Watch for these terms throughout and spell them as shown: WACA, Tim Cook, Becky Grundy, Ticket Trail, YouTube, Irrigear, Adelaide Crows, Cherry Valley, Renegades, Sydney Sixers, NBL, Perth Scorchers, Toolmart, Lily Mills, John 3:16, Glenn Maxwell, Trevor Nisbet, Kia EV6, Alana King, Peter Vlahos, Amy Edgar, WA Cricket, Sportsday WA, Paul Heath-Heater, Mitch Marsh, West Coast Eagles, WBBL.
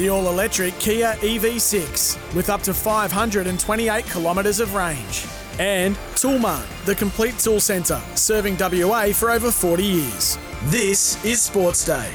The all-electric Kia EV6 with up to 528 kilometres of range. And Toolmart, the complete tool centre, serving WA for over 40 years. This is Sports Day.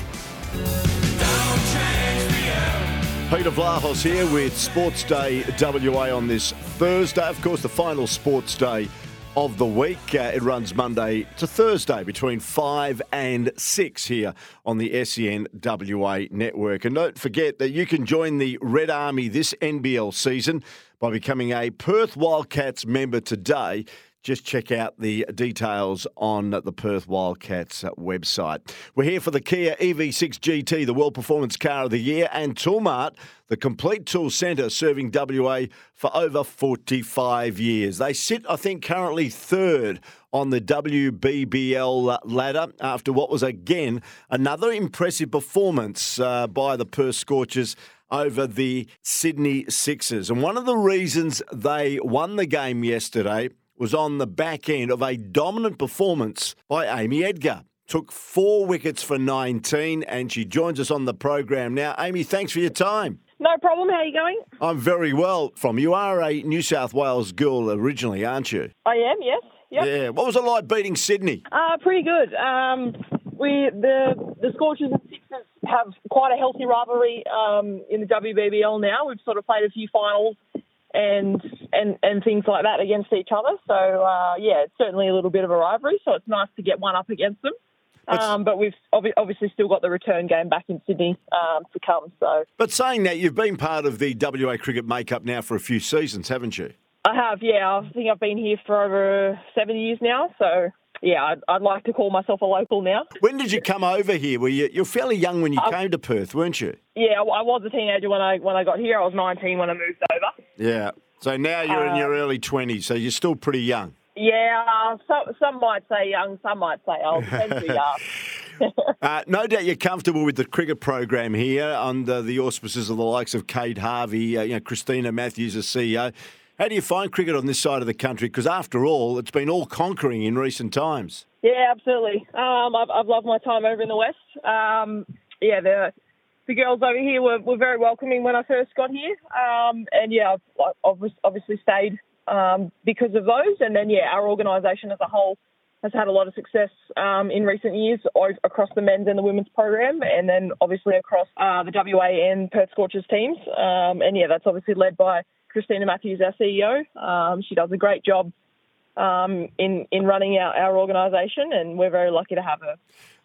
Peter Vlahos here with Sportsday WA on this Thursday. Of course, the final Sports Day of the week. It runs Monday to Thursday between 5 and 6 here on the SENWA network. And don't forget that you can join the Red Army this NBL season by becoming a Perth Wildcats member today. Just check out the details on the Perth Wildcats website. We're here for the Kia EV6 GT, the World Performance Car of the Year, and Toolmart, the complete tool centre serving WA for over 45 years. They sit, I think, currently third on the WBBL ladder after what was, again, another impressive performance by the Perth Scorchers over the Sydney Sixers. And one of the reasons they won the game yesterday was on the back end of a dominant performance by Amy Edgar. Took 4 wickets for 19, and she joins us on the program now. Amy, thanks for your time. No problem. How are you going? I'm very well. You are a New South Wales girl originally, aren't you? I am, yes. Yep. Yeah. What was it like beating Sydney? Pretty good. The Scorchers and Sixers have quite a healthy rivalry in the WBBL now. We've sort of played a few finals and things like that against each other. So, yeah, it's certainly a little bit of a rivalry, so it's nice to get one up against them. But we've obviously still got the return game back in Sydney to come. So, but saying that, you've been part of the WA Cricket makeup now for a few seasons, haven't you? I have, yeah. I think I've been here for over 7 years now, so... Yeah, I'd like to call myself a local now. When did you come over here? You're fairly young when you came to Perth, weren't you? Yeah, I was a teenager when I got here. I was 19 when I moved over. Yeah, so now you're in your early 20s, so you're still pretty young. Yeah, some might say young, some might say old. No doubt you're comfortable with the cricket program here under the auspices of the likes of Kate Harvey, Christina Matthews as CEO. How do you find cricket on this side of the country? Because after all, it's been all-conquering in recent times. Yeah, absolutely. I've loved my time over in the West. The girls over here were very welcoming when I first got here. I've obviously stayed because of those. And then, our organisation as a whole has had a lot of success in recent years across the men's and the women's program, and then obviously across the WA and Perth Scorchers teams. That's obviously led by Christina Matthews, our CEO. She does a great job in running our organisation, and we're very lucky to have her.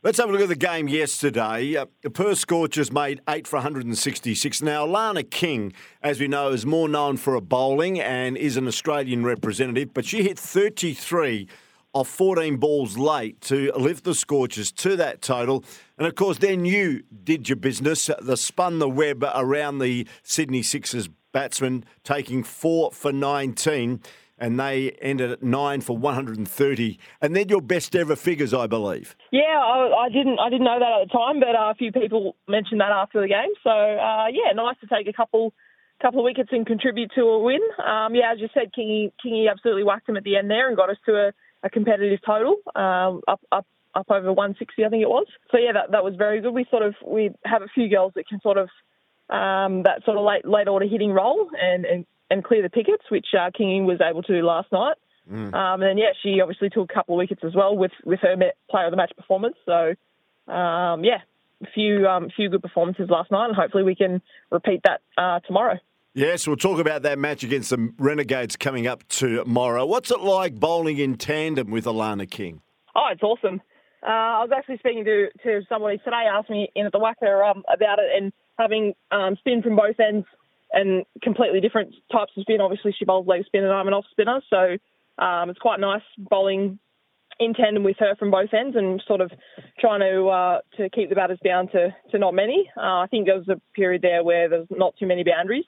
Let's have a look at the game yesterday. The Perth Scorchers made 8 for 166. Now, Alana King, as we know, is more known for her bowling and is an Australian representative, but she hit 33 off 14 balls late to lift the Scorchers to that total. And, of course, then you did your business. They spun the web around the Sydney Sixers batsman, taking 4 for 19, and they ended at 9 for 130. And then your best ever figures, I believe. Yeah, I didn't know that at the time, but a few people mentioned that after the game. So, nice to take a couple of wickets and contribute to a win. As you said, Kingy absolutely whacked him at the end there and got us to a competitive total, up over 160, I think it was. So, that was very good. We have a few girls that can sort of that sort of late order hitting role and clear the pickets, which Kingy was able to do last night. She obviously took a couple of wickets as well with her player of the match performance. So, a few good performances last night, and hopefully we can repeat that tomorrow. Yes, we'll talk about that match against the Renegades coming up tomorrow. What's it like bowling in tandem with Alana King? Oh, it's awesome. I was actually speaking to somebody today, asked me in at the WACA about it, and having spin from both ends and completely different types of spin. Obviously, she bowls leg spin and I'm an off spinner, so it's quite nice bowling in tandem with her from both ends and sort of trying to keep the batters down to not many. I think there was a period there where there was not too many boundaries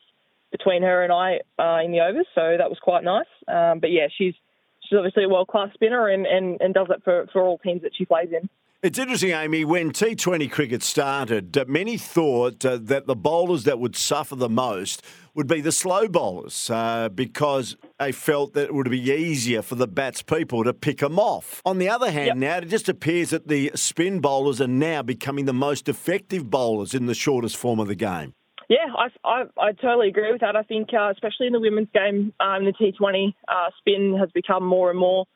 between her and I in the overs, so that was quite nice. She's obviously a world-class spinner and does that for all teams that she plays in. It's interesting, Amy, when T20 cricket started, many thought that the bowlers that would suffer the most would be the slow bowlers because they felt that it would be easier for the batspeople to pick them off. On the other hand, now, it just appears that the spin bowlers are now becoming the most effective bowlers in the shortest form of the game. Yeah, I totally agree with that. I think especially in the women's game, the T20 spin has become more and more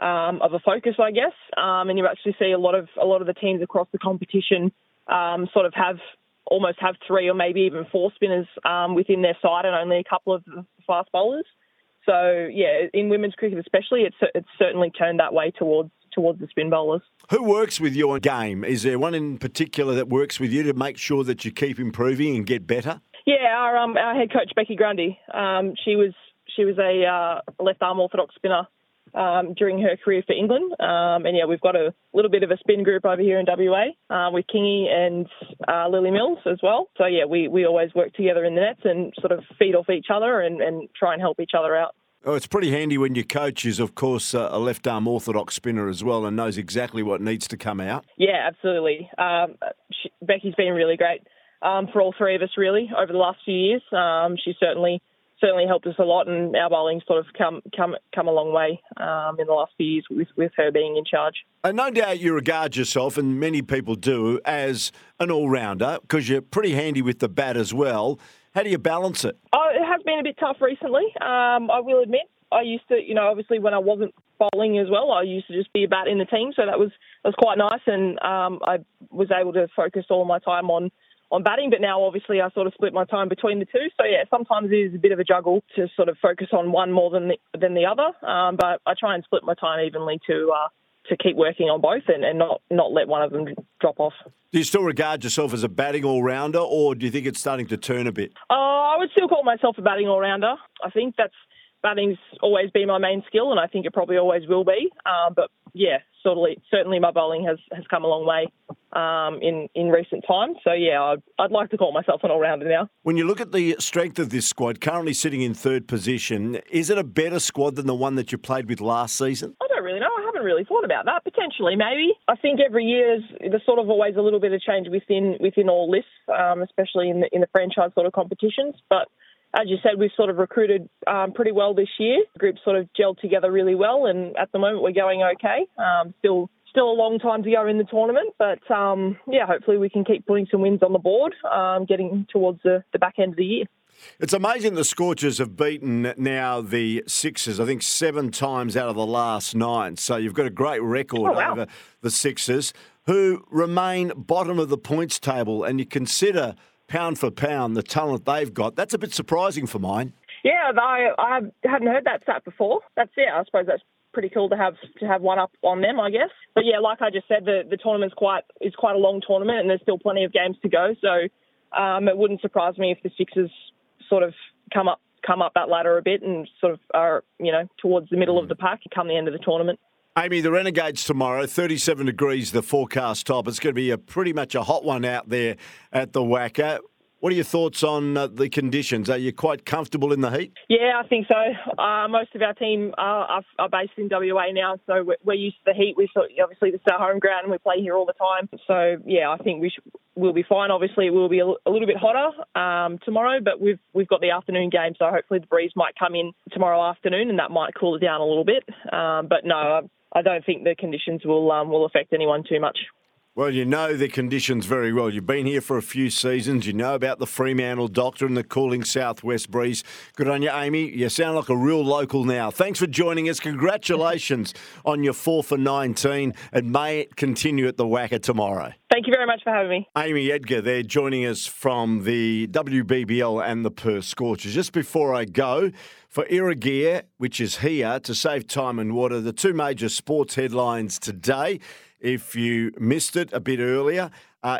of a focus, I guess. And you actually see a lot of the teams across the competition sort of have three or maybe even four spinners within their side, and only a couple of fast bowlers. So yeah, in women's cricket especially, it's certainly turned that way towards the spin bowlers. Who works with your game? Is there one in particular that works with you to make sure that you keep improving and get better? Yeah, our head coach Becky Grundy. She was a left arm orthodox spinner during her career for England. And yeah, we've got a little bit of a spin group over here in WA with Kingy and Lily Mills as well. So yeah, we always work together in the nets and sort of feed off each other and try and help each other out. Oh, it's pretty handy when your coach is, of course, a left-arm orthodox spinner as well and knows exactly what needs to come out. Yeah, absolutely. Becky's been really great for all three of us, really, over the last few years. She certainly helped us a lot, and our bowling sort of come a long way in the last few years with her being in charge. And no doubt you regard yourself, and many people do, as an all-rounder because you're pretty handy with the bat as well. How do you balance it? Oh, it has been a bit tough recently, I will admit. I used to, obviously when I wasn't bowling as well, I used to just be a bat in the team, so that was quite nice, and I was able to focus all my time on batting, but now obviously I sort of split my time between the two. So yeah, sometimes it is a bit of a juggle to sort of focus on one more than the other. But I try and split my time evenly to keep working on both and not let one of them drop off. Do you still regard yourself as a batting all-rounder, or do you think it's starting to turn a bit? I would still call myself a batting all-rounder. I think batting's always been my main skill, and I think it probably always will be. But yeah, certainly my bowling has come a long way in recent times. So yeah, I'd like to call myself an all-rounder now. When you look at the strength of this squad, currently sitting in third position, is it a better squad than the one that you played with last season? I don't really know. I haven't really thought about that. Potentially, maybe. I think every year there's sort of always a little bit of change within all lists, especially in the franchise sort of competitions. But as you said, we've sort of recruited pretty well this year. The group sort of gelled together really well, and at the moment we're going okay. Still a long time to go in the tournament, but yeah, hopefully we can keep putting some wins on the board, getting towards the back end of the year. It's amazing the Scorchers have beaten now the Sixers, I think 7 times out of the last 9. So you've got a great record over the Sixers, who remain bottom of the points table, and you consider pound for pound the talent they've got. That's a bit surprising for mine. Yeah, I hadn't heard that stat before. I suppose that's pretty cool to have one up on them, I guess. But yeah, like I just said, the tournament's quite a long tournament, and there's still plenty of games to go. So it wouldn't surprise me if the Sixers sort of come up that ladder a bit and sort of are towards the middle of the pack come the end of the tournament. Amy, the Renegades tomorrow, 37 degrees the forecast top. It's going to be pretty much a hot one out there at the WACA. What are your thoughts on the conditions? Are you quite comfortable in the heat? Yeah, I think so. Most of our team are based in WA now, so we're used to the heat. Obviously, this is our home ground, and we play here all the time. So, yeah, I think we'll be fine. Obviously, it will be a little bit hotter tomorrow, but we've got the afternoon game, so hopefully the breeze might come in tomorrow afternoon, and that might cool it down a little bit. But no, I don't think the conditions will affect anyone too much. Well, you know the conditions very well. You've been here for a few seasons. You know about the Fremantle doctor and the cooling southwest breeze. Good on you, Amy. You sound like a real local now. Thanks for joining us. Congratulations on your 4 for 19, and may it continue at the WACA tomorrow. Thank you very much for having me. Amy Edgar there joining us from the WBBL and the Perth Scorchers. Just before I go, for Irrigear, which is here to save time and water, the two major sports headlines today. If you missed it a bit earlier,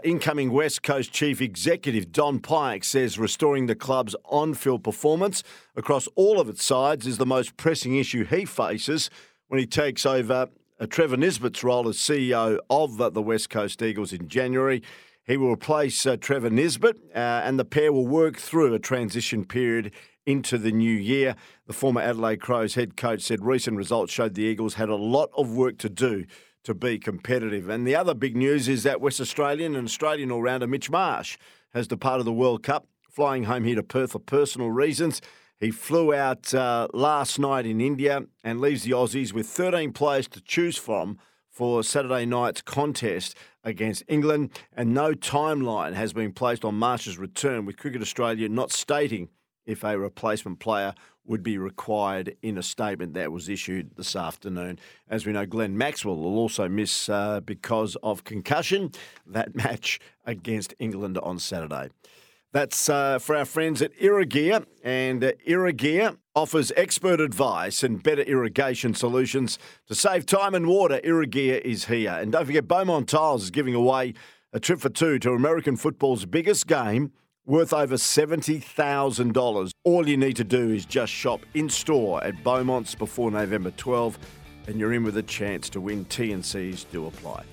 incoming West Coast Chief Executive Don Pyke says restoring the club's on-field performance across all of its sides is the most pressing issue he faces when he takes over Trevor Nisbet's role as CEO of the West Coast Eagles in January. He will replace Trevor Nisbet, and the pair will work through a transition period into the new year. The former Adelaide Crows head coach said recent results showed the Eagles had a lot of work to do to be competitive. And the other big news is that West Australian and Australian all-rounder Mitch Marsh has departed the World Cup, flying home here to Perth for personal reasons. He flew out last night in India and leaves the Aussies with 13 players to choose from for Saturday night's contest against England, and no timeline has been placed on Marsh's return, with Cricket Australia not stating if a replacement player would be required in a statement that was issued this afternoon. As we know, Glenn Maxwell will also miss because of concussion that match against England on Saturday. That's for our friends at Irrigear, and Irrigear offers expert advice and better irrigation solutions to save time and water. Irrigear is here. And don't forget, Beaumont Tiles is giving away a trip for two to American football's biggest game, worth over $70,000. All you need to do is just shop in-store at Beaumont's before November 12, and you're in with a chance to win. T&Cs do apply.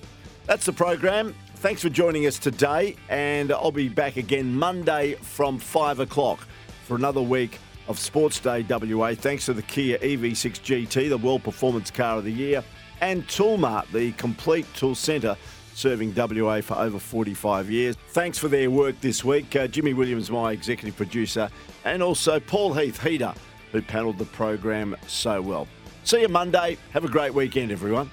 That's the program. Thanks for joining us today, and I'll be back again Monday from 5 o'clock for another week of Sportsday WA, thanks to the Kia EV6 GT, the World Performance Car of the Year, and Toolmart, the complete tool centre, serving WA for over 45 years. Thanks for their work this week. Jimmy Williams, my executive producer, and also Paul Heath-Heater, who panelled the program so well. See you Monday. Have a great weekend, everyone.